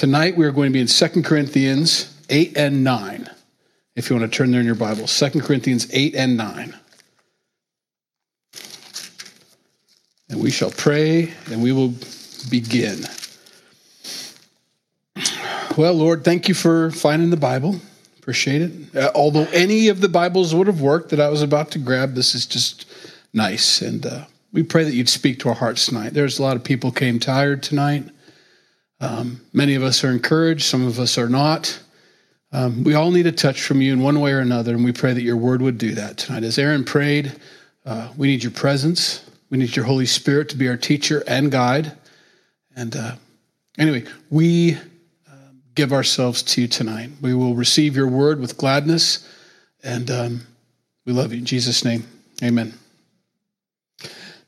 Tonight we are going to be in 2 Corinthians 8 and 9. If you want to turn there in your Bible, 2 Corinthians 8 and 9. And we shall pray and we will begin. Well, Lord, thank you for finding the Bible. Appreciate it. Although any of the Bibles would have worked that I was about to grab, this is just nice. And we pray that you'd speak to our hearts tonight. There's a lot of people came tired tonight. Many of us are encouraged. Some of us are not. We all need a touch from you in one way or another, and we pray that your word would do that tonight. As Aaron prayed, we need your presence. We need your Holy Spirit to be our teacher and guide. And anyway, we give ourselves to you tonight. We will receive your word with gladness, and we love you. In Jesus' name, amen.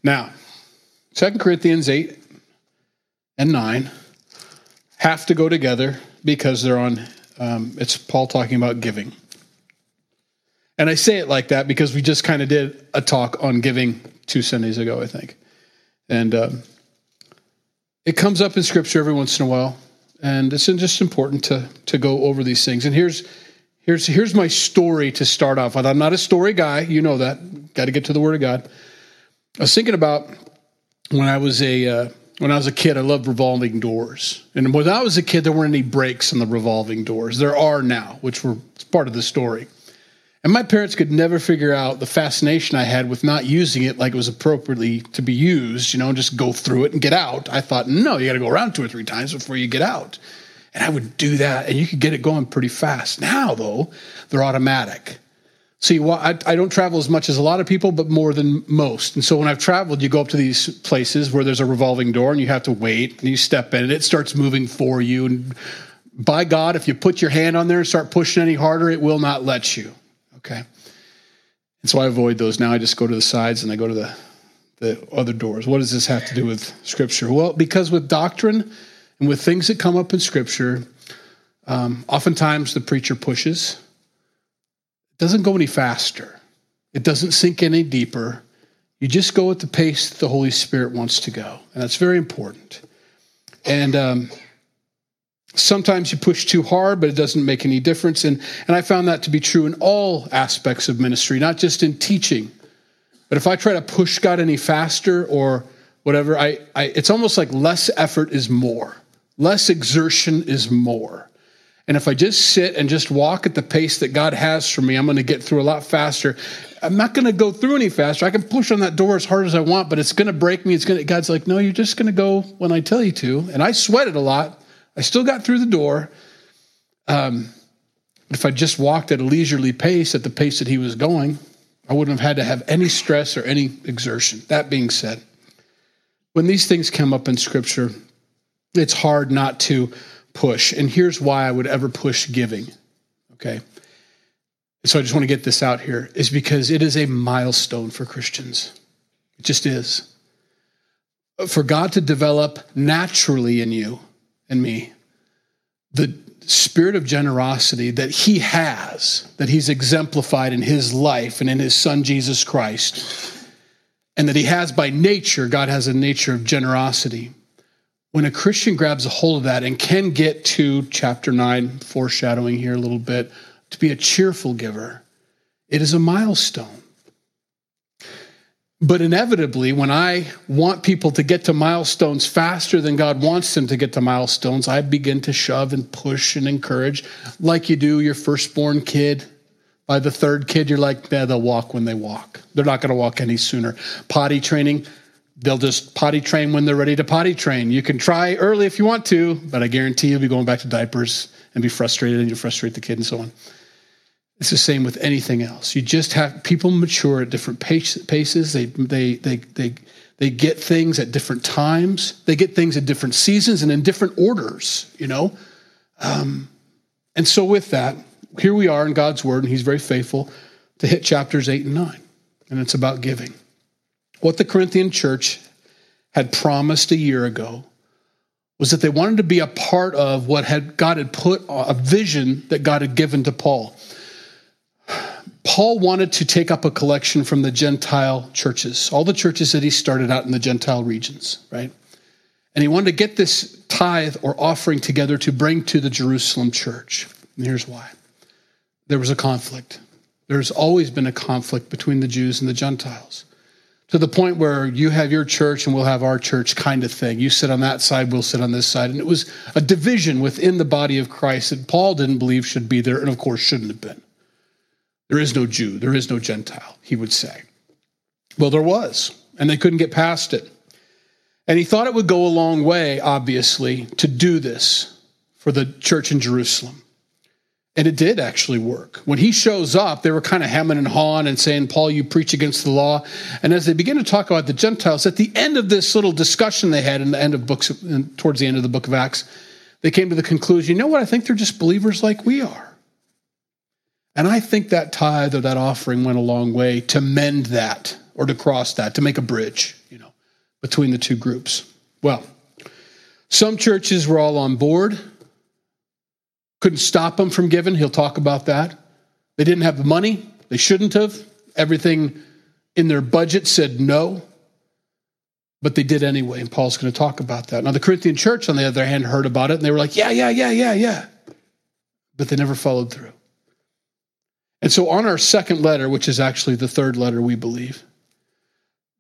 Now, 2 Corinthians 8 and 9 have to go together because they're on... it's Paul talking about giving. And I say it like that because we just kind of did a talk on giving 2 Sundays ago, I think. And it comes up in Scripture every once in a while. And it's just important to go over these things. And here's my story to start off with. I'm not a story guy. You know that. Got to get to the Word of God. I was thinking about when I was a... When I was a kid, I loved revolving doors. And when I was a kid, there weren't any breaks on the revolving doors. There are now, which were part of the story. And my parents could never figure out the fascination I had with not using it like it was appropriately to be used, you know, just go through it and get out. I thought, no, you got to go around 2 or 3 times before you get out. And I would do that, and you could get it going pretty fast. Now, though, they're automatic. See, I don't travel as much as a lot of people, but more than most. And so when I've traveled, you go up to these places where there's a revolving door and you have to wait and you step in and it starts moving for you. And by God, if you put your hand on there and start pushing any harder, it will not let you. Okay. And so I avoid those now. I just go to the sides and I go to the other doors. What does this have to do with Scripture? Well, because with doctrine and with things that come up in Scripture, oftentimes the preacher pushes. Doesn't go any faster. It doesn't sink any deeper. You just go at the pace that the Holy Spirit wants to go. And that's very important. And sometimes you push too hard, but it doesn't make any difference. And I found that to be true in all aspects of ministry, not just in teaching. But if I try to push God any faster or whatever, it's almost like less effort is more. Less exertion is more. And if I just sit and just walk at the pace that God has for me, I'm going to get through a lot faster. I'm not going to go through any faster. I can push on that door as hard as I want, but it's going to break me. God's like, no, you're just going to go when I tell you to. And I sweated a lot. I still got through the door. If I just walked at a leisurely pace, at the pace that he was going, I wouldn't have had to have any stress or any exertion. That being said, when these things come up in Scripture, it's hard not to push. And here's why I would ever push giving. Okay. So I just want to get this out here is because it is a milestone for Christians. It just is. For God to develop naturally in you and me, the spirit of generosity that he has, that he's exemplified in his life and in his son, Jesus Christ, and that he has by nature, God has a nature of generosity. When a Christian grabs a hold of that and can get to chapter 9, foreshadowing here a little bit, to be a cheerful giver, it is a milestone. But inevitably, when I want people to get to milestones faster than God wants them to get to milestones, I begin to shove and push and encourage, like you do your firstborn kid. By the third kid, you're like, yeah, they'll walk when they walk. They're not going to walk any sooner. Potty training. They'll just potty train when they're ready to potty train. You can try early if you want to, but I guarantee you'll be going back to diapers and be frustrated, and you'll frustrate the kid and so on. It's the same with anything else. You just have people mature at different paces. They get things at different times. They get things at different seasons and in different orders, you know. And so with that, here we are in God's Word, and he's very faithful to hit chapters 8 and 9, and it's about giving. What the Corinthian church had promised a year ago was that they wanted to be a part of what God had put, a vision that God had given to Paul. Paul wanted to take up a collection from the Gentile churches, all the churches that he started out in the Gentile regions, right? And he wanted to get this tithe or offering together to bring to the Jerusalem church. And here's why. There was a conflict. There's always been a conflict between the Jews and the Gentiles, to the point where you have your church and we'll have our church kind of thing. You sit on that side, we'll sit on this side. And it was a division within the body of Christ that Paul didn't believe should be there and, of course, shouldn't have been. There is no Jew, there is no Gentile, he would say. Well, there was, and they couldn't get past it. And he thought it would go a long way, obviously, to do this for the church in Jerusalem. And it did actually work. When he shows up, they were kind of hemming and hawing and saying, Paul, you preach against the law. And as they begin to talk about the Gentiles, at the end of this little discussion they had in the end of books, towards the end of the book of Acts, they came to the conclusion, you know what? I think they're just believers like we are. And I think that tithe or that offering went a long way to mend that or to cross that, to make a bridge, you know, between the two groups. Well, some churches were all on board. Couldn't stop them from giving. He'll talk about that. They didn't have the money. They shouldn't have. Everything in their budget said no. But they did anyway, and Paul's going to talk about that. Now, the Corinthian church, on the other hand, heard about it, and they were like, yeah. But they never followed through. And so on our second letter, which is actually the third letter, we believe,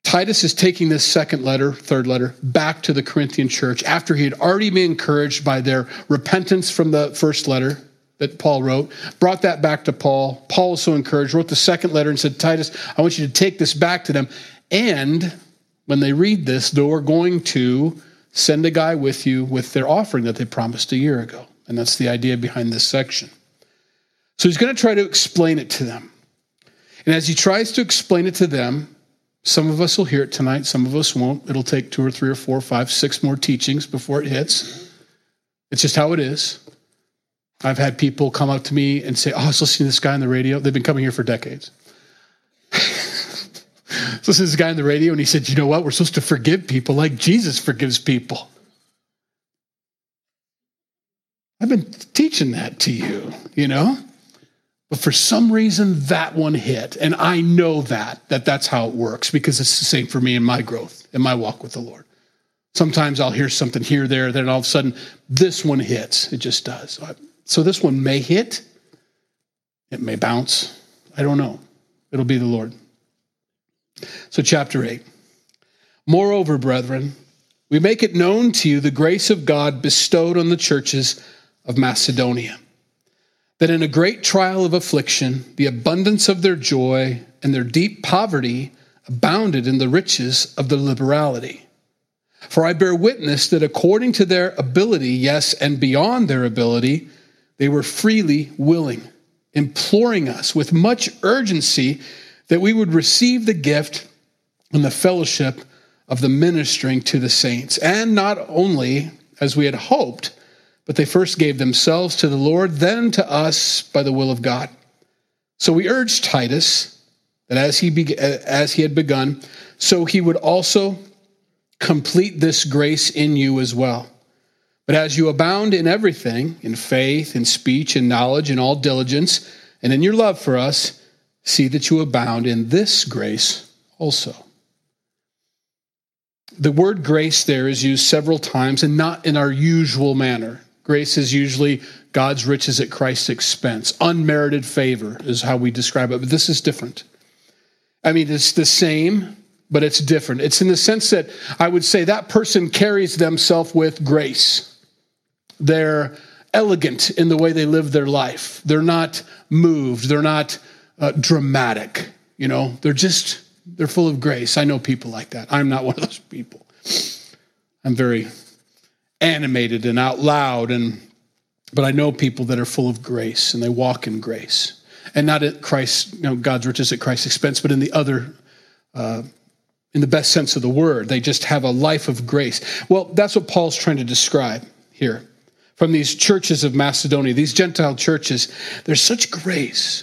Titus is taking this third letter, back to the Corinthian church after he had already been encouraged by their repentance from the first letter that Paul wrote, brought that back to Paul. Paul was so encouraged, wrote the second letter and said, Titus, I want you to take this back to them. And when they read this, they're going to send a guy with you with their offering that they promised a year ago. And that's the idea behind this section. So he's going to try to explain it to them. And as he tries to explain it to them, some of us will hear it tonight. Some of us won't. It'll take 2 or 3 or 4 or 5, 6 more teachings before it hits. It's just how it is. I've had people come up to me and say, oh, I was listening to this guy on the radio. They've been coming here for decades. I was listening to this guy on the radio, and he said, you know what? We're supposed to forgive people like Jesus forgives people. I've been teaching that to you, you know? But for some reason, that one hit. And I know that's how it works, because it's the same for me in my growth, in my walk with the Lord. Sometimes I'll hear something here, there, then all of a sudden, this one hits. It just does. So this one may hit. It may bounce. I don't know. It'll be the Lord. So chapter 8. Moreover, brethren, we make it known to you the grace of God bestowed on the churches of Macedonia, that in a great trial of affliction, the abundance of their joy and their deep poverty abounded in the riches of their liberality. For I bear witness that according to their ability, yes, and beyond their ability, they were freely willing, imploring us with much urgency that we would receive the gift and the fellowship of the ministering to the saints. And not only as we had hoped, but they first gave themselves to the Lord, then to us by the will of God. So we urge Titus that as he had begun, so he would also complete this grace in you as well. But as you abound in everything, in faith, in speech, in knowledge, in all diligence, and in your love for us, see that you abound in this grace also. The word grace there is used several times and not in our usual manner. Grace is usually God's riches at Christ's expense. Unmerited favor is how we describe it, but this is different. I mean, it's the same, but it's different. It's in the sense that I would say that person carries themselves with grace. They're elegant in the way they live their life. They're not moved. They're not dramatic. You know, they're full of grace. I know people like that. I'm not one of those people. I'm very animated and out loud, but I know people that are full of grace, and they walk in grace, and not at Christ, you know, God's riches at Christ's expense, but in the other, in the best sense of the word, they just have a life of grace. Well, that's what Paul's trying to describe here from these churches of Macedonia, these Gentile churches. There's such grace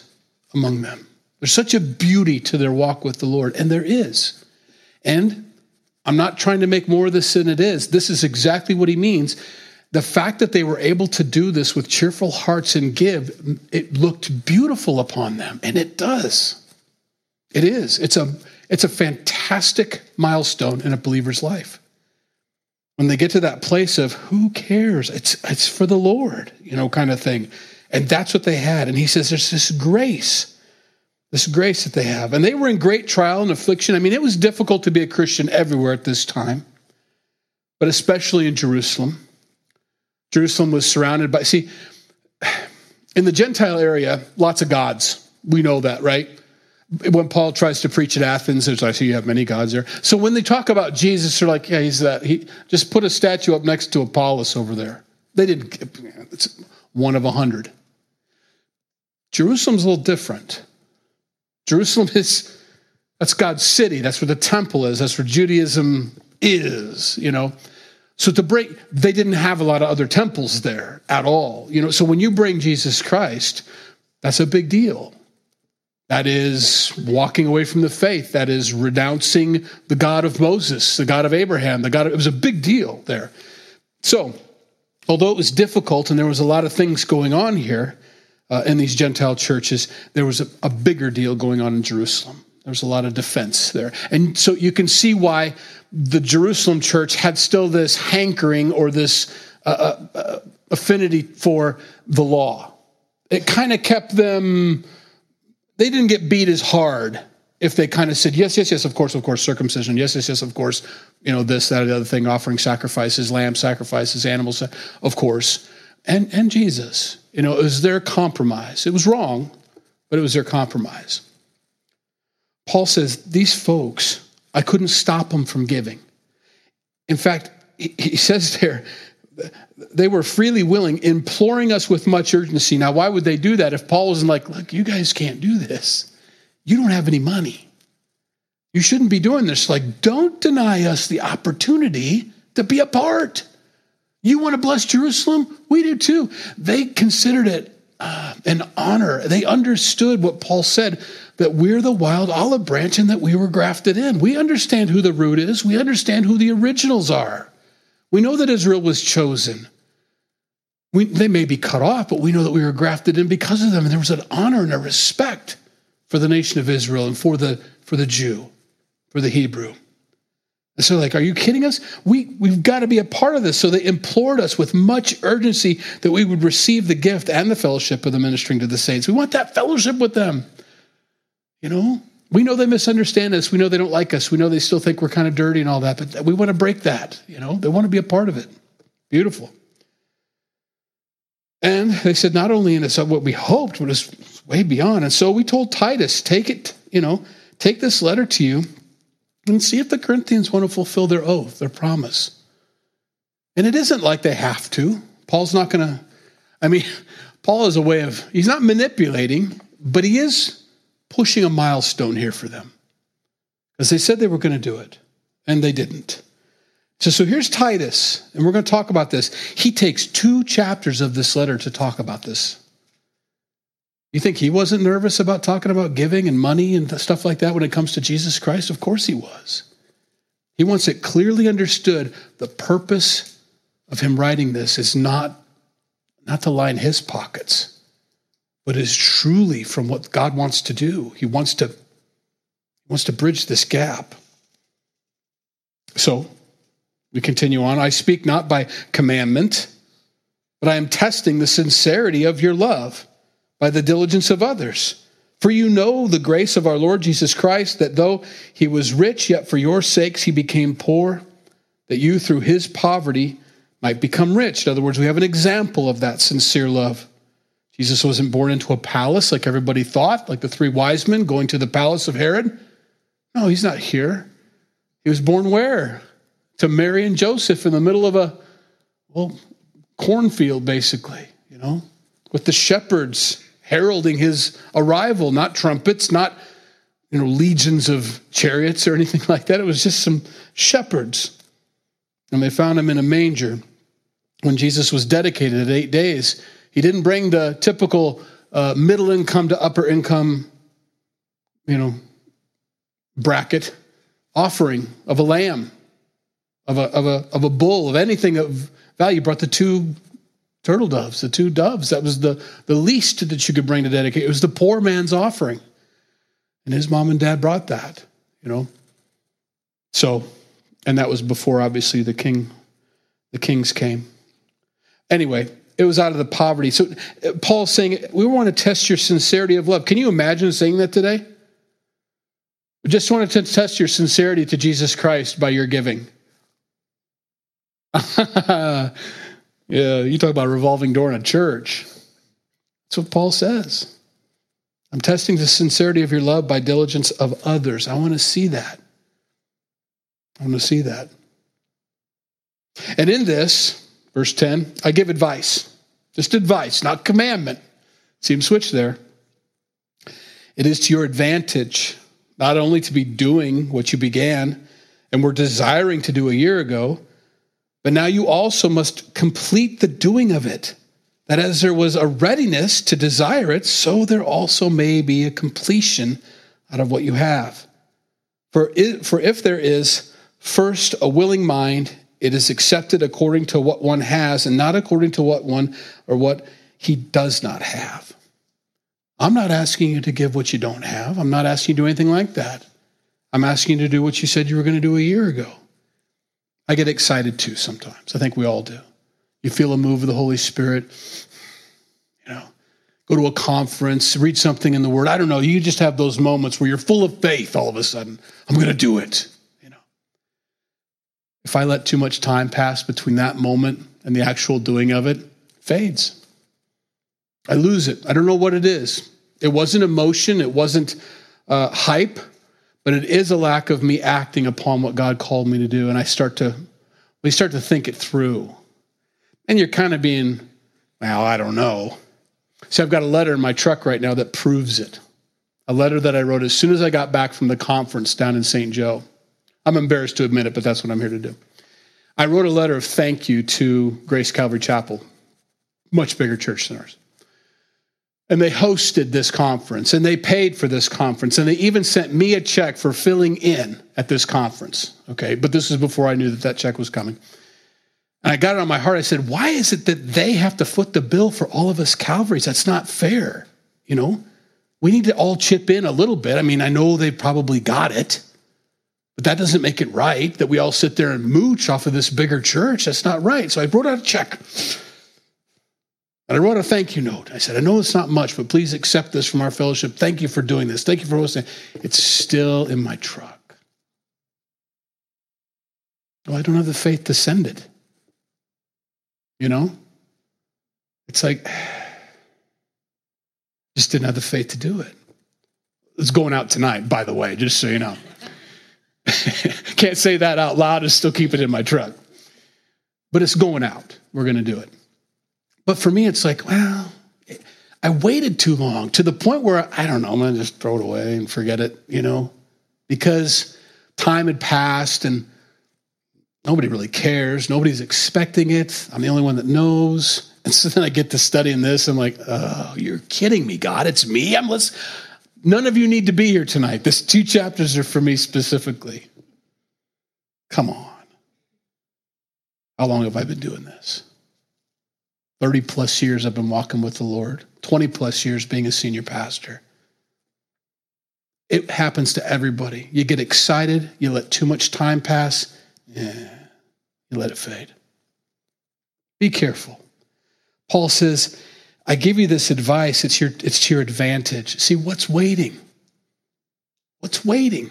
among them. There's such a beauty to their walk with the Lord, and there is. And I'm not trying to make more of this than it is. This is exactly what he means. The fact that they were able to do this with cheerful hearts and give, it looked beautiful upon them, and it does. It is. It's a fantastic milestone in a believer's life. when they get to that place of who cares, it's for the Lord, you know, kind of thing. And that's what they had. And he says there's this grace that they have. And they were in great trial and affliction. I mean, it was difficult to be a Christian everywhere at this time, but especially in Jerusalem. Jerusalem was surrounded by, see, in the Gentile area, lots of gods. We know that, right? When Paul tries to preach at Athens, there's, I see you have many gods there. So when they talk about Jesus, they're like, yeah, he's that. He just put a statue up next to Apollos over there. They didn't, it's one of 100. Jerusalem's a little different. Jerusalem is, that's God's city. That's where the temple is. That's where Judaism is, you know. So to break, they didn't have a lot of other temples there at all, you know. So when you bring Jesus Christ, that's a big deal. That is walking away from the faith. That is renouncing the God of Moses, the God of Abraham, the God of, it was a big deal there. So, although it was difficult and there was a lot of things going on here in these Gentile churches, there was a bigger deal going on in Jerusalem. There was a lot of defense there. And so you can see why the Jerusalem church had still this hankering or this affinity for the law. It kind of kept them... They didn't get beat as hard if they kind of said, yes, yes, yes, of course, circumcision. Yes, yes, yes, of course, you know, this, that, the other thing, offering sacrifices, lamb sacrifices, animals, of course, and Jesus. You know, it was their compromise. It was wrong, but it was their compromise. Paul says, these folks, I couldn't stop them from giving. In fact, he says there, they were freely willing, imploring us with much urgency. Now, why would they do that if Paul wasn't like, look, you guys can't do this. You don't have any money. You shouldn't be doing this. Like, don't deny us the opportunity to be a part. You want to bless Jerusalem? We do too. They considered it an honor. They understood what Paul said, that we're the wild olive branch and that we were grafted in. We understand who the root is. We understand who the originals are. We know that Israel was chosen. They may be cut off, but we know that we were grafted in because of them. And there was an honor and a respect for the nation of Israel and for the Jew, for the Hebrew. And so like, are you kidding us? We've got to be a part of this. So they implored us with much urgency that we would receive the gift and the fellowship of the ministering to the saints. We want that fellowship with them. You know, we know they misunderstand us. We know they don't like us. We know they still think we're kind of dirty and all that, but we want to break that. You know, they want to be a part of it. Beautiful. And they said, not only in what we hoped, but it's way beyond. And so we told Titus, take it, you know, take this letter to you and see if the Corinthians want to fulfill their oath, their promise. And it isn't like they have to. Paul's not going to, I mean, Paul is a way of, he's not manipulating, but he is pushing a milestone here for them. Because they said they were going to do it, and they didn't. So here's Titus, and we're going to talk about this. He takes 2 chapters of this letter to talk about this. You think he wasn't nervous about talking about giving and money and stuff like that when it comes to Jesus Christ? Of course he was. He wants it clearly understood the purpose of him writing this is not to line his pockets, but is truly from what God wants to do. He wants to bridge this gap. So we continue on. I speak not by commandment, but I am testing the sincerity of your love by the diligence of others. For you know the grace of our Lord Jesus Christ, that though he was rich, yet for your sakes he became poor, that you through his poverty might become rich. In other words, we have an example of that sincere love. Jesus wasn't born into a palace like everybody thought, like the 3 wise men going to the palace of Herod. No, he's not here. He was born where? To Mary and Joseph in the middle of a, cornfield, basically, you know, with the shepherds heralding his arrival, not trumpets, not, you know, legions of chariots or anything like that. It was just some shepherds. And they found him in a manger. When Jesus was dedicated at 8 days, he didn't bring the typical middle income to upper income, you know, bracket offering of a lamb, of a bull, of anything of value. He brought the 2 turtle doves, the 2 doves. That was the least that you could bring to dedicate. It was the poor man's offering, and his mom and dad brought that, you know. So, and that was before obviously the king the kings came. Anyway, it was out of the poverty. So Paul's saying, we want to test your sincerity of love. Can you imagine saying that today? We just wanted to test your sincerity to Jesus Christ by your giving. Yeah, you talk about a revolving door in a church. That's what Paul says. I'm testing the sincerity of your love by diligence of others. I want to see that. I want to see that. And in this, verse 10, I give advice. Just advice, not commandment. Seems switched there. It is to your advantage, not only to be doing what you began and were desiring to do a year ago, but now you also must complete the doing of it, that as there was a readiness to desire it, so there also may be a completion out of what you have. For if there is first a willing mind, it is accepted according to what one has and not according to what one or what he does not have. I'm not asking you to give what you don't have. I'm not asking you to do anything like that. I'm asking you to do what you said you were going to do a year ago. I get excited too sometimes. I think we all do. You feel a move of the Holy Spirit. You know, go to a conference, read something in the Word. I don't know. You just have those moments where you're full of faith all of a sudden. I'm going to do it. You know, if I let too much time pass between that moment and the actual doing of it, it fades. I lose it. I don't know what it is. It wasn't emotion. It wasn't hype. But it is a lack of me acting upon what God called me to do, and we start to think it through. And you're kind of being, well, I don't know. See, I've got a letter in my truck right now that proves it. A letter that I wrote as soon as I got back from the conference down in St. Joe. I'm embarrassed to admit it, but that's what I'm here to do. I wrote a letter of thank you to Grace Calvary Chapel, much bigger church than ours. And they hosted this conference, and they paid for this conference, and they even sent me a check for filling in at this conference, okay? But this was before I knew that check was coming. And I got it on my heart. I said, why is it that they have to foot the bill for all of us Calvaries? That's not fair, you know? We need to all chip in a little bit. I mean, I know they probably got it, but that doesn't make it right that we all sit there and mooch off of this bigger church. That's not right. So I wrote out a check. And I wrote a thank you note. I said, I know it's not much, but please accept this from our fellowship. Thank you for doing this. Thank you for hosting. It's still in my truck. Well, I don't have the faith to send it. You know? It's like, just didn't have the faith to do it. It's going out tonight, by the way, just so you know. Can't say that out loud and still keep it in my truck. But it's going out. We're going to do it. But for me, it's like, well, I waited too long to the point where, I don't know, I'm going to just throw it away and forget it, you know, because time had passed and nobody really cares. Nobody's expecting it. I'm the only one that knows. And so then I get to studying this. I'm like, oh, you're kidding me, God. It's me. None of you need to be here tonight. These two chapters are for me specifically. Come on. How long have I been doing this? 30 plus years I've been walking with the Lord, 20 plus years being a senior pastor. It happens to everybody. You get excited, you let too much time pass, you let it fade. Be careful. Paul says, I give you this advice, it's to your advantage. See, what's waiting? What's waiting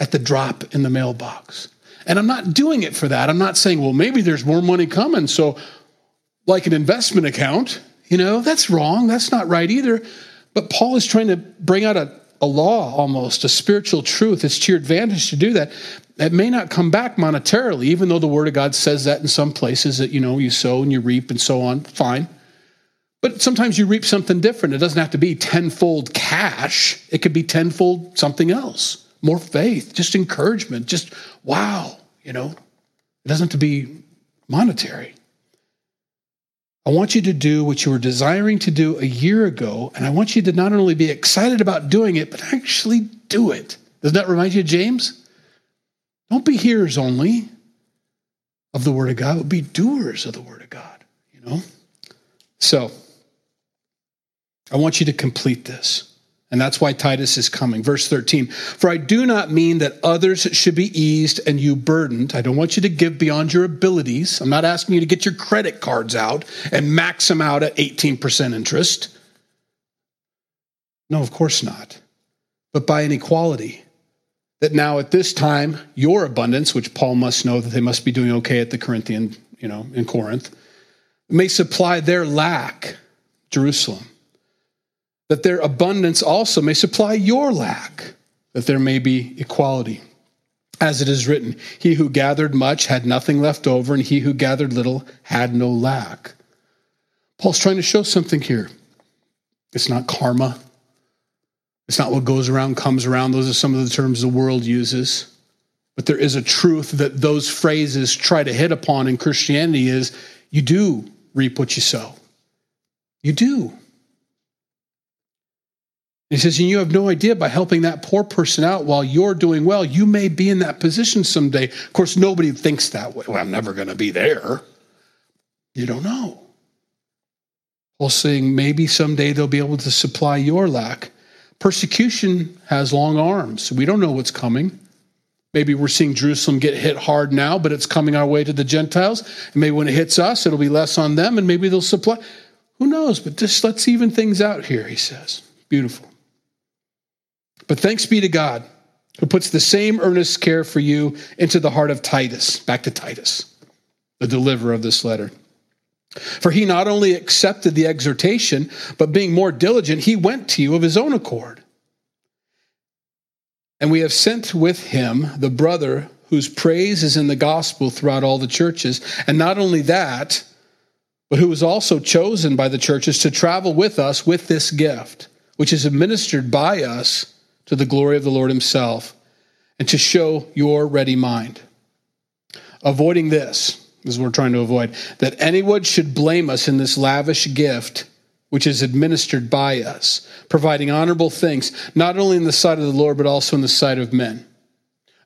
at the drop in the mailbox? And I'm not doing it for that. I'm not saying, well, maybe there's more money coming, so like an investment account, you know, that's wrong. That's not right either. But Paul is trying to bring out a law almost, a spiritual truth. It's to your advantage to do that. It may not come back monetarily, even though the Word of God says that in some places that, you know, you sow and you reap and so on. Fine. But sometimes you reap something different. It doesn't have to be tenfold cash. It could be tenfold something else, more faith, just encouragement, just wow, you know. It doesn't have to be monetary. I want you to do what you were desiring to do a year ago, and I want you to not only be excited about doing it, but actually do it. Doesn't that remind you of James? Don't be hearers only of the Word of God, but be doers of the Word of God, you know? So, I want you to complete this. And that's why Titus is coming. Verse 13, for I do not mean that others should be eased and you burdened. I don't want you to give beyond your abilities. I'm not asking you to get your credit cards out and max them out at 18% interest. No, of course not. But by inequality, that now at this time, your abundance, which Paul must know that they must be doing okay at the Corinthian, in Corinth, may supply their lack, Jerusalem. That their abundance also may supply your lack, that there may be equality. As it is written, he who gathered much had nothing left over, and he who gathered little had no lack. Paul's trying to show something here. It's not karma. It's not what goes around comes around. Those are some of the terms the world uses. But there is a truth that those phrases try to hit upon in Christianity is, you do reap what you sow. You do. He says, and you have no idea by helping that poor person out while you're doing well, you may be in that position someday. Of course, nobody thinks that way. Well, I'm never going to be there. You don't know. Paul's saying maybe someday they'll be able to supply your lack. Persecution has long arms. We don't know what's coming. Maybe we're seeing Jerusalem get hit hard now, but it's coming our way to the Gentiles. And maybe when it hits us, it'll be less on them, and maybe they'll supply. Who knows? But just let's even things out here, he says. Beautiful. But thanks be to God, who puts the same earnest care for you into the heart of Titus, back to Titus, the deliverer of this letter. For he not only accepted the exhortation, but being more diligent, he went to you of his own accord. And we have sent with him the brother whose praise is in the gospel throughout all the churches. And not only that, but who was also chosen by the churches to travel with us with this gift, which is administered by us to the glory of the Lord himself, and to show your ready mind. Avoiding this is what we're trying to avoid, that anyone should blame us in this lavish gift, which is administered by us, providing honorable things, not only in the sight of the Lord, but also in the sight of men.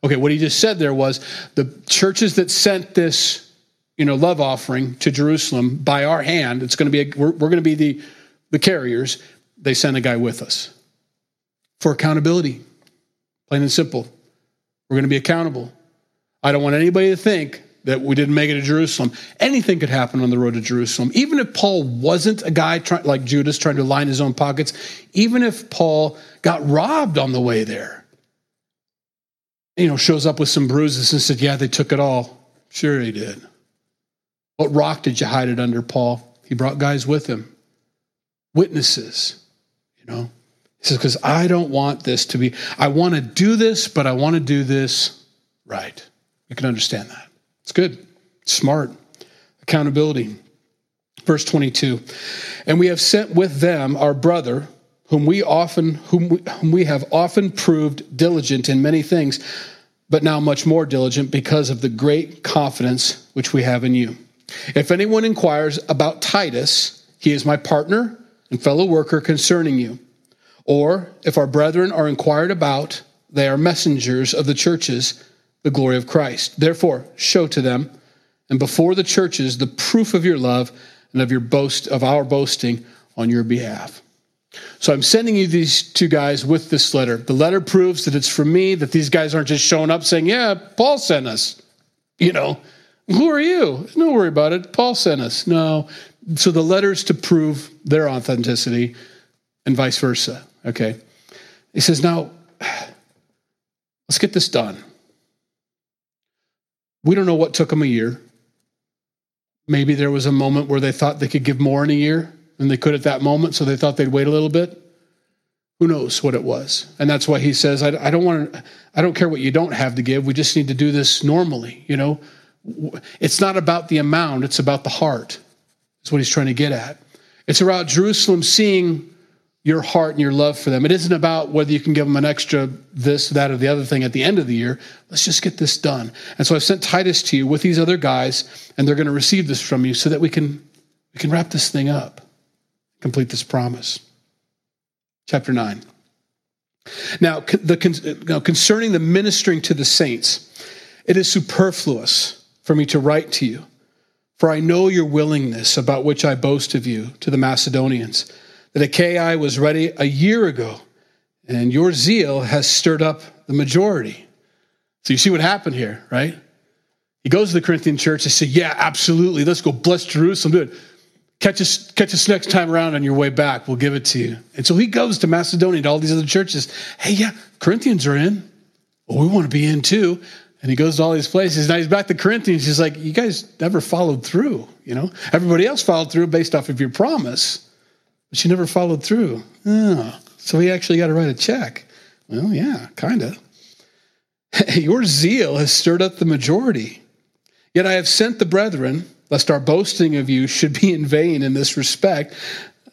Okay, what he just said there was the churches that sent this, love offering to Jerusalem by our hand, it's going to be, we're going to be the carriers. They sent a guy with us for accountability, plain and simple. We're going to be accountable. I don't want anybody to think that we didn't make it to Jerusalem. Anything could happen on the road to Jerusalem. Even if Paul wasn't a guy like Judas trying to line his own pockets, even if Paul got robbed on the way there, shows up with some bruises and said, yeah, they took it all. Sure he did. What rock did you hide it under, Paul? He brought guys with him. Witnesses, He says, because I don't want this to be, I want to do this, but I want to do this right. You can understand that. It's good. Smart. Accountability. Verse 22. And we have sent with them our brother, whom we have often proved diligent in many things, but now much more diligent because of the great confidence which we have in you. If anyone inquires about Titus, he is my partner and fellow worker concerning you. Or if our brethren are inquired about, they are messengers of the churches, the glory of Christ. Therefore, show to them and before the churches the proof of your love and of your boast, of our boasting on your behalf. So I'm sending you these two guys with this letter. The letter proves that it's from me, that these guys aren't just showing up saying, yeah, Paul sent us. Who are you? Don't worry about it. Paul sent us. No. So the letter's to prove their authenticity and vice versa. Okay. He says, now, let's get this done. We don't know what took them a year. Maybe there was a moment where they thought they could give more in a year than they could at that moment, so they thought they'd wait a little bit. Who knows what it was? And that's why he says, I don't care what you don't have to give. We just need to do this normally. It's not about the amount. It's about the heart. That's what he's trying to get at. It's about Jerusalem seeing your heart and your love for them. It isn't about whether you can give them an extra this, that, or the other thing at the end of the year. Let's just get this done. And so I've sent Titus to you with these other guys, and they're going to receive this from you so that we can wrap this thing up, complete this promise. Chapter 9. Now, concerning the ministering to the saints, it is superfluous for me to write to you, for I know your willingness, about which I boast of you to the Macedonians, that Achaia was ready a year ago, and your zeal has stirred up the majority. So you see what happened here, right? He goes to the Corinthian church and says, yeah, absolutely, let's go bless Jerusalem, do it. Catch us next time around on your way back. We'll give it to you. And so he goes to Macedonia, to all these other churches. Hey, yeah, Corinthians are in. Well, we want to be in too. And he goes to all these places. Now he's back to Corinthians. He's like, you guys never followed through, you know. Everybody else followed through based off of your promise, but you never followed through. Oh, so he actually got to write a check. Well, yeah, kind of. Your zeal has stirred up the majority. Yet I have sent the brethren, lest our boasting of you should be in vain in this respect,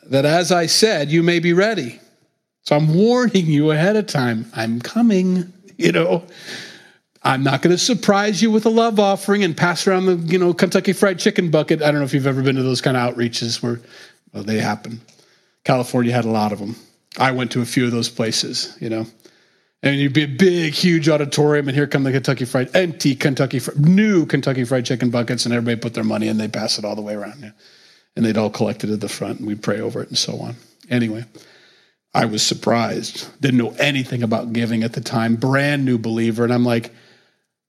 that as I said, you may be ready. So I'm warning you ahead of time. I'm coming, you know. I'm not going to surprise you with a love offering and pass around the, you know, Kentucky Fried Chicken bucket. I don't know if you've ever been to those kind of outreaches where, well, they happen. California had a lot of them. I went to a few of those places, you know. And you'd be a big, huge auditorium, and here come the new Kentucky Fried Chicken buckets, and everybody put their money in, they pass it all the way around. Yeah. And they'd all collect it at the front, and we'd pray over it and so on. Anyway, I was surprised. Didn't know anything about giving at the time. Brand new believer. And I'm like,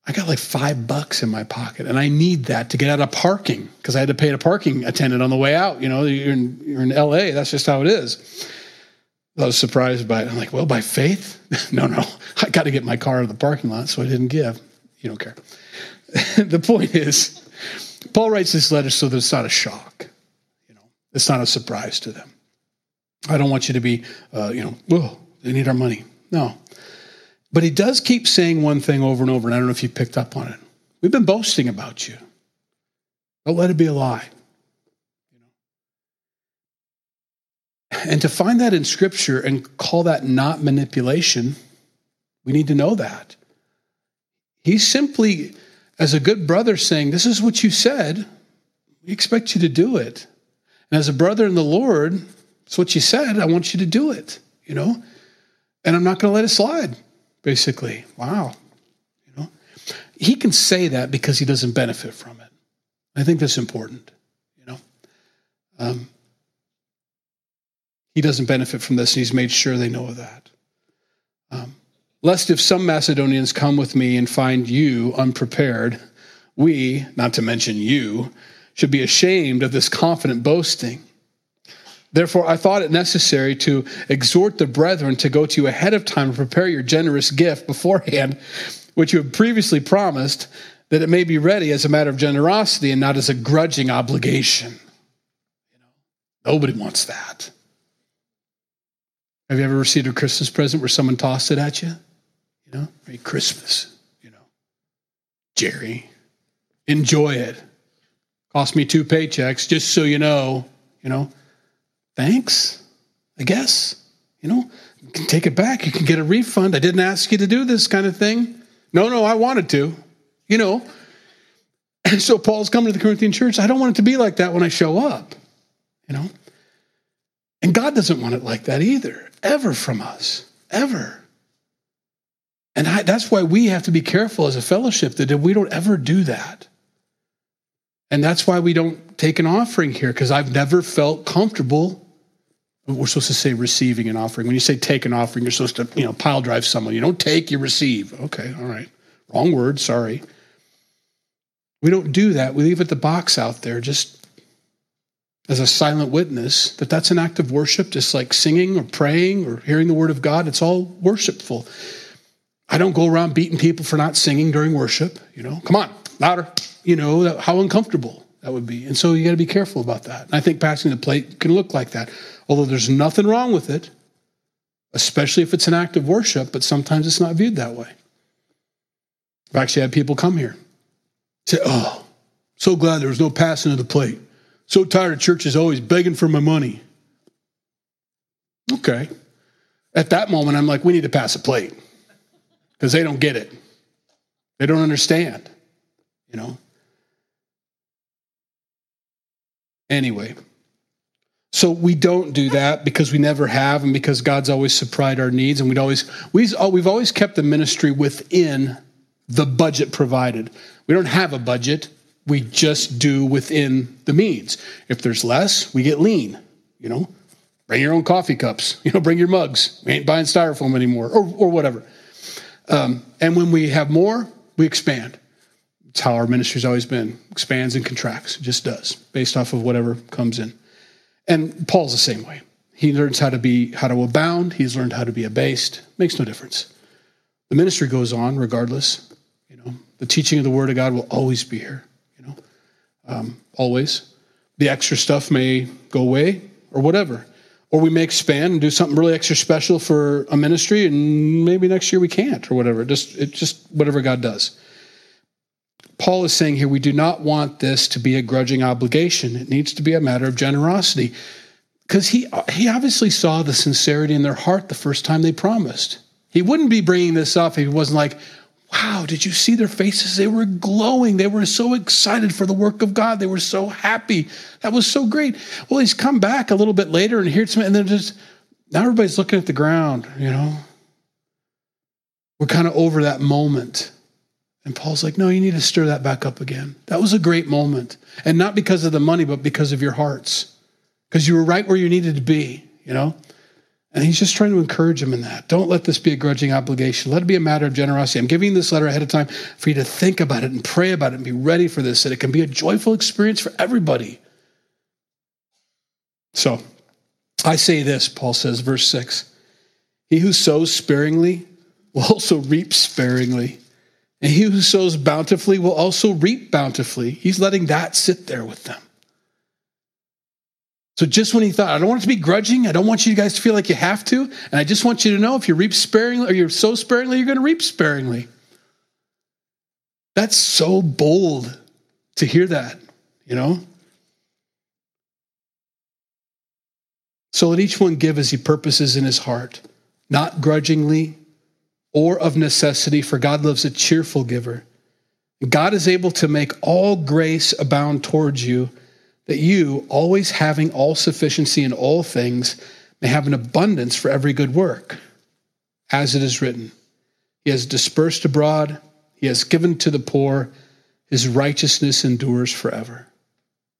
I got like $5 in my pocket, and I need that to get out of parking, because I had to pay a parking attendant on the way out. You know, you're in L.A., that's just how it is. I was surprised by it. I'm like, well, by faith? No, I got to get my car out of the parking lot, so I didn't give. You don't care. The point is, Paul writes this letter so that it's not a shock. You know, it's not a surprise to them. I don't want you to be, whoa, they need our money. No. But he does keep saying one thing over and over, and I don't know if you picked up on it. We've been boasting about you. Don't let it be a lie. And to find that in Scripture and call that not manipulation, we need to know that. He's simply, as a good brother, saying, this is what you said. We expect you to do it. And as a brother in the Lord, it's what you said. I want you to do it, you know. And I'm not going to let it slide, basically. Wow. You know, he can say that because he doesn't benefit from it. I think that's important, you know. He doesn't benefit from this, and he's made sure they know of that. Lest if some Macedonians come with me and find you unprepared, we, not to mention you, should be ashamed of this confident boasting. Therefore, I thought it necessary to exhort the brethren to go to you ahead of time and prepare your generous gift beforehand, which you have previously promised, that it may be ready as a matter of generosity and not as a grudging obligation. You know, nobody wants that. Have you ever received a Christmas present where someone tossed it at you? You know, Merry Christmas, you know. Jerry, enjoy it. Cost me 2 paychecks, just so you know. You know, thanks, I guess. You know, you can take it back. You can get a refund. I didn't ask you to do this kind of thing. No, I wanted to, you know. And so Paul's coming to the Corinthian church. I don't want it to be like that when I show up, you know. And God doesn't want it like that either, ever from us, ever. And that's why we have to be careful as a fellowship that we don't ever do that. And that's why we don't take an offering here, because I've never felt comfortable. We're supposed to say receiving an offering. When you say take an offering, you're supposed to, you know, pile drive someone. You don't take, you receive. Okay, all right. Wrong word, sorry. We don't do that. We leave it the box out there, just as a silent witness, that that's an act of worship, just like singing or praying or hearing the word of God. It's all worshipful. I don't go around beating people for not singing during worship, you know. Come on, louder. You know, how uncomfortable that would be. And so you got to be careful about that. And I think passing the plate can look like that, although there's nothing wrong with it, especially if it's an act of worship, but sometimes it's not viewed that way. I've actually had people come here, say, oh, so glad there was no passing of the plate. So tired of churches always begging for my money. Okay. At that moment, I'm like, we need to pass a plate, because they don't get it. They don't understand, you know. Anyway, so we don't do that because we never have, and because God's always supplied our needs, and we've always kept the ministry within the budget provided. We don't have a budget. We just do within the means. If there's less, we get lean, you know. Bring your own coffee cups. You know, bring your mugs. We ain't buying styrofoam anymore, or whatever. And when we have more, we expand. It's how our ministry's always been. Expands and contracts. It just does, based off of whatever comes in. And Paul's the same way. He learns how to abound. He's learned how to be abased. Makes no difference. The ministry goes on regardless. You know, the teaching of the Word of God will always be here. You know, always. The extra stuff may go away or whatever. Or we may expand and do something really extra special for a ministry, and maybe next year we can't or whatever. It's just whatever God does. Paul is saying here, we do not want this to be a grudging obligation. It needs to be a matter of generosity. Because he obviously saw the sincerity in their heart the first time they promised. He wouldn't be bringing this up if he wasn't like, wow, did you see their faces? They were glowing. They were so excited for the work of God. They were so happy. That was so great. Well, he's come back a little bit later and heard some, and then just, now everybody's looking at the ground, you know. We're kind of over that moment. And Paul's like, no, you need to stir that back up again. That was a great moment. And not because of the money, but because of your hearts. Because you were right where you needed to be, you know? And he's just trying to encourage him in that. Don't let this be a grudging obligation. Let it be a matter of generosity. I'm giving this letter ahead of time for you to think about it and pray about it and be ready for this, that it can be a joyful experience for everybody. So, I say this, Paul says, verse 6, he who sows sparingly will also reap sparingly. And he who sows bountifully will also reap bountifully. He's letting that sit there with them. So just when he thought, I don't want it to be grudging. I don't want you guys to feel like you have to. And I just want you to know if you reap sparingly or you sow sparingly, you're going to reap sparingly. That's so bold to hear that, you know? So let each one give as he purposes in his heart, not grudgingly or of necessity, for God loves a cheerful giver. God is able to make all grace abound towards you, that you, always having all sufficiency in all things, may have an abundance for every good work. As it is written, he has dispersed abroad, he has given to the poor, his righteousness endures forever.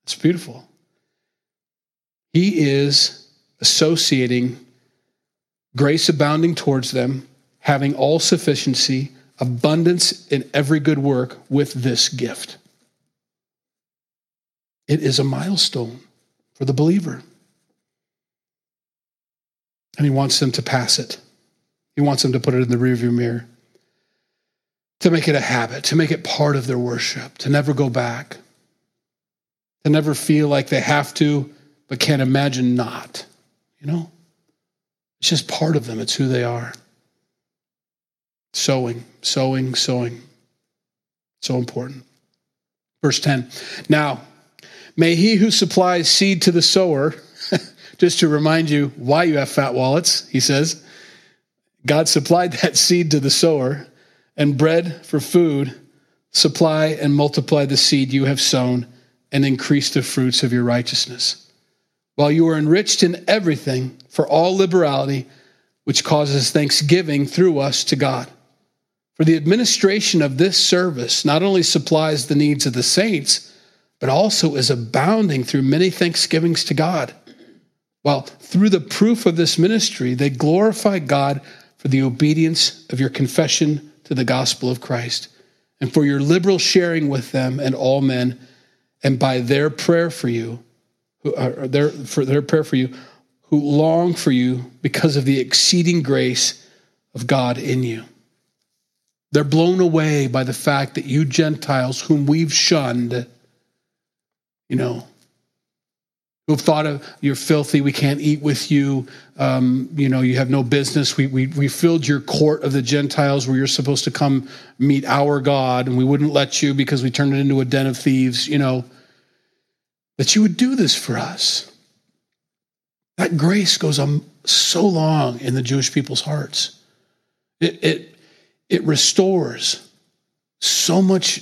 It's beautiful. He is associating grace abounding towards them, having all sufficiency, abundance in every good work with this gift. It is a milestone for the believer. And he wants them to pass it. He wants them to put it in the rearview mirror, to make it a habit, to make it part of their worship, to never go back, to never feel like they have to, but can't imagine not. You know? It's just part of them. It's who they are. Sowing, sowing, sowing. So important. Verse 10. Now, may he who supplies seed to the sower, just to remind you why you have fat wallets, he says, God supplied that seed to the sower, and bread for food, supply and multiply the seed you have sown, and increase the fruits of your righteousness, while you are enriched in everything for all liberality, which causes thanksgiving through us to God. For the administration of this service not only supplies the needs of the saints, but also is abounding through many thanksgivings to God, while through the proof of this ministry, they glorify God for the obedience of your confession to the gospel of Christ, and for your liberal sharing with them and all men, and by their prayer for you, who long for you because of the exceeding grace of God in you. They're blown away by the fact that you Gentiles, whom we've shunned, you know, who've thought of, you're filthy, we can't eat with you, you know, you have no business, we filled your court of the Gentiles where you're supposed to come meet our God, and we wouldn't let you because we turned it into a den of thieves, you know, that you would do this for us. That grace goes on so long in the Jewish people's hearts. It restores so much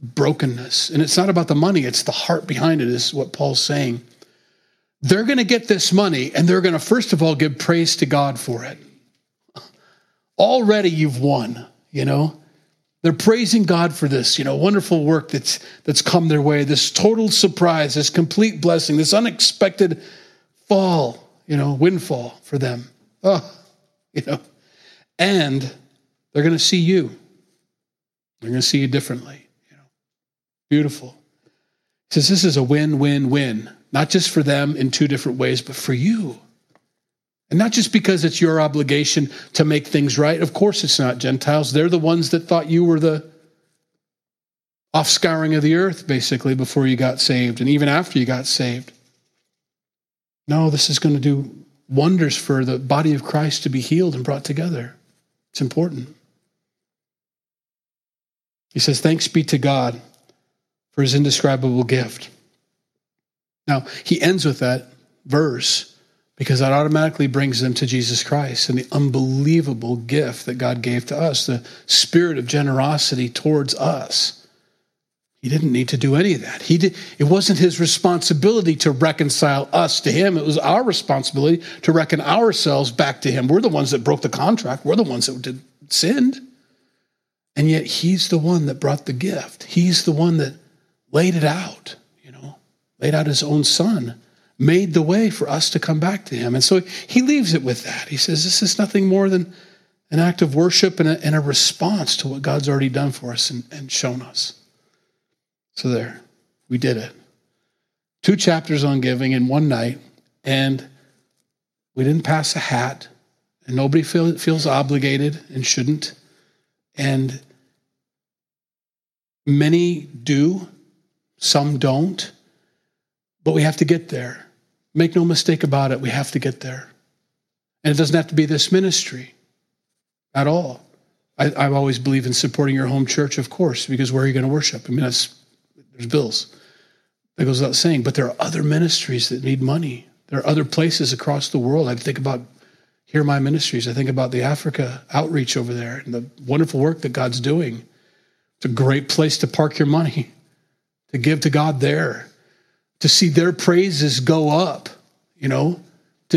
brokenness. And it's not about the money, it's the heart behind it is what Paul's saying. They're going to get this money, and they're going to, first of all, give praise to God for it. Already you've won, you know. They're praising God for this, you know, wonderful work that's come their way, this total surprise, this complete blessing, this unexpected fall, windfall for them. And they're going to see you. They're going to see you differently. Beautiful. He says this is a win-win-win, not just for them in two different ways, but for you. And not just because it's your obligation to make things right. Of course it's not, Gentiles. They're the ones that thought you were the offscouring of the earth, basically, before you got saved and even after you got saved. No, this is going to do wonders for the body of Christ to be healed and brought together. It's important. He says, thanks be to God for his indescribable gift. Now, he ends with that verse, because that automatically brings them to Jesus Christ and the unbelievable gift that God gave to us, the spirit of generosity towards us. He didn't need to do any of that. It wasn't his responsibility to reconcile us to him. It was our responsibility to reckon ourselves back to him. We're the ones that broke the contract. We're the ones that sinned. And yet he's the one that brought the gift. He's the one that laid it out, laid out his own son, made the way for us to come back to him. And so he leaves it with that. He says, this is nothing more than an act of worship and a response to what God's already done for us and shown us. So there, we did it. 2 chapters on giving in one night, and we didn't pass a hat, and nobody feels obligated and shouldn't. And many do, some don't, but we have to get there. Make no mistake about it, we have to get there. And it doesn't have to be this ministry at all. I always believe in supporting your home church, of course, because where are you going to worship? I mean, there's bills. That goes without saying. But there are other ministries that need money. There are other places across the world. I think about Hear My Ministries. I think about the Africa outreach over there and the wonderful work that God's doing. It's a great place to park your money, to give to God there, to see their praises go up, to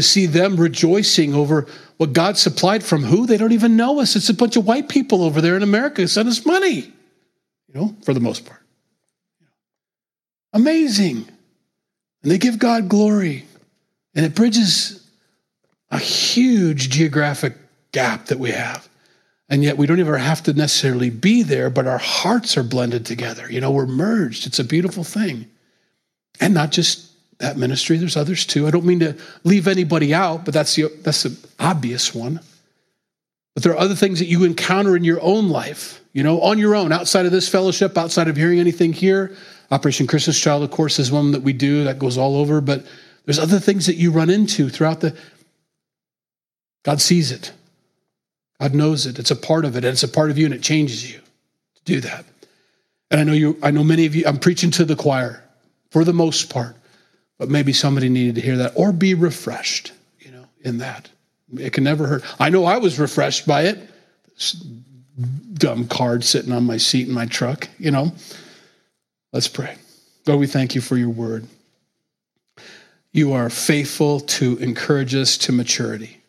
see them rejoicing over what God supplied from who? They don't even know us. It's a bunch of white people over there in America who sent us money, for the most part. Amazing. And they give God glory. And it bridges a huge geographic gap that we have. And yet we don't ever have to necessarily be there, but our hearts are blended together. We're merged. It's a beautiful thing. And not just that ministry, there's others too. I don't mean to leave anybody out, but that's the obvious one. But there are other things that you encounter in your own life, on your own, outside of this fellowship, outside of hearing anything here. Operation Christmas Child, of course, is one that we do that goes all over, but there's other things that you run into throughout God sees it. God knows it. It's a part of it, and it's a part of you, and it changes you to do that. And I know many of you, I'm preaching to the choir, for the most part, but maybe somebody needed to hear that or be refreshed, in that. It can never hurt. I know I was refreshed by it. This dumb card sitting on my seat in my truck, Let's pray. God, we thank you for your word. You are faithful to encourage us to maturity.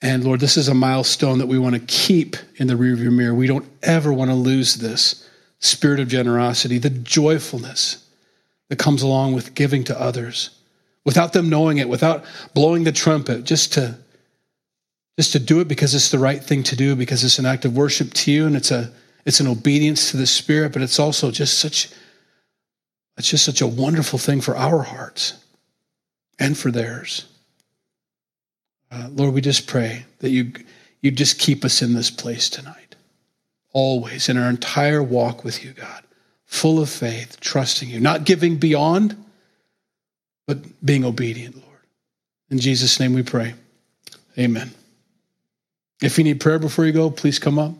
And Lord, this is a milestone that we want to keep in the rearview mirror. We don't ever want to lose this spirit of generosity, the joyfulness that comes along with giving to others, without them knowing it, without blowing the trumpet, just to do it because it's the right thing to do, because it's an act of worship to you, and it's an obedience to the Spirit, but it's also just such a wonderful thing for our hearts and for theirs. Lord, we just pray that you just keep us in this place tonight, always in our entire walk with you, God. Full of faith, trusting you, not giving beyond, but being obedient, Lord. In Jesus' name we pray. Amen. If you need prayer before you go, please come up.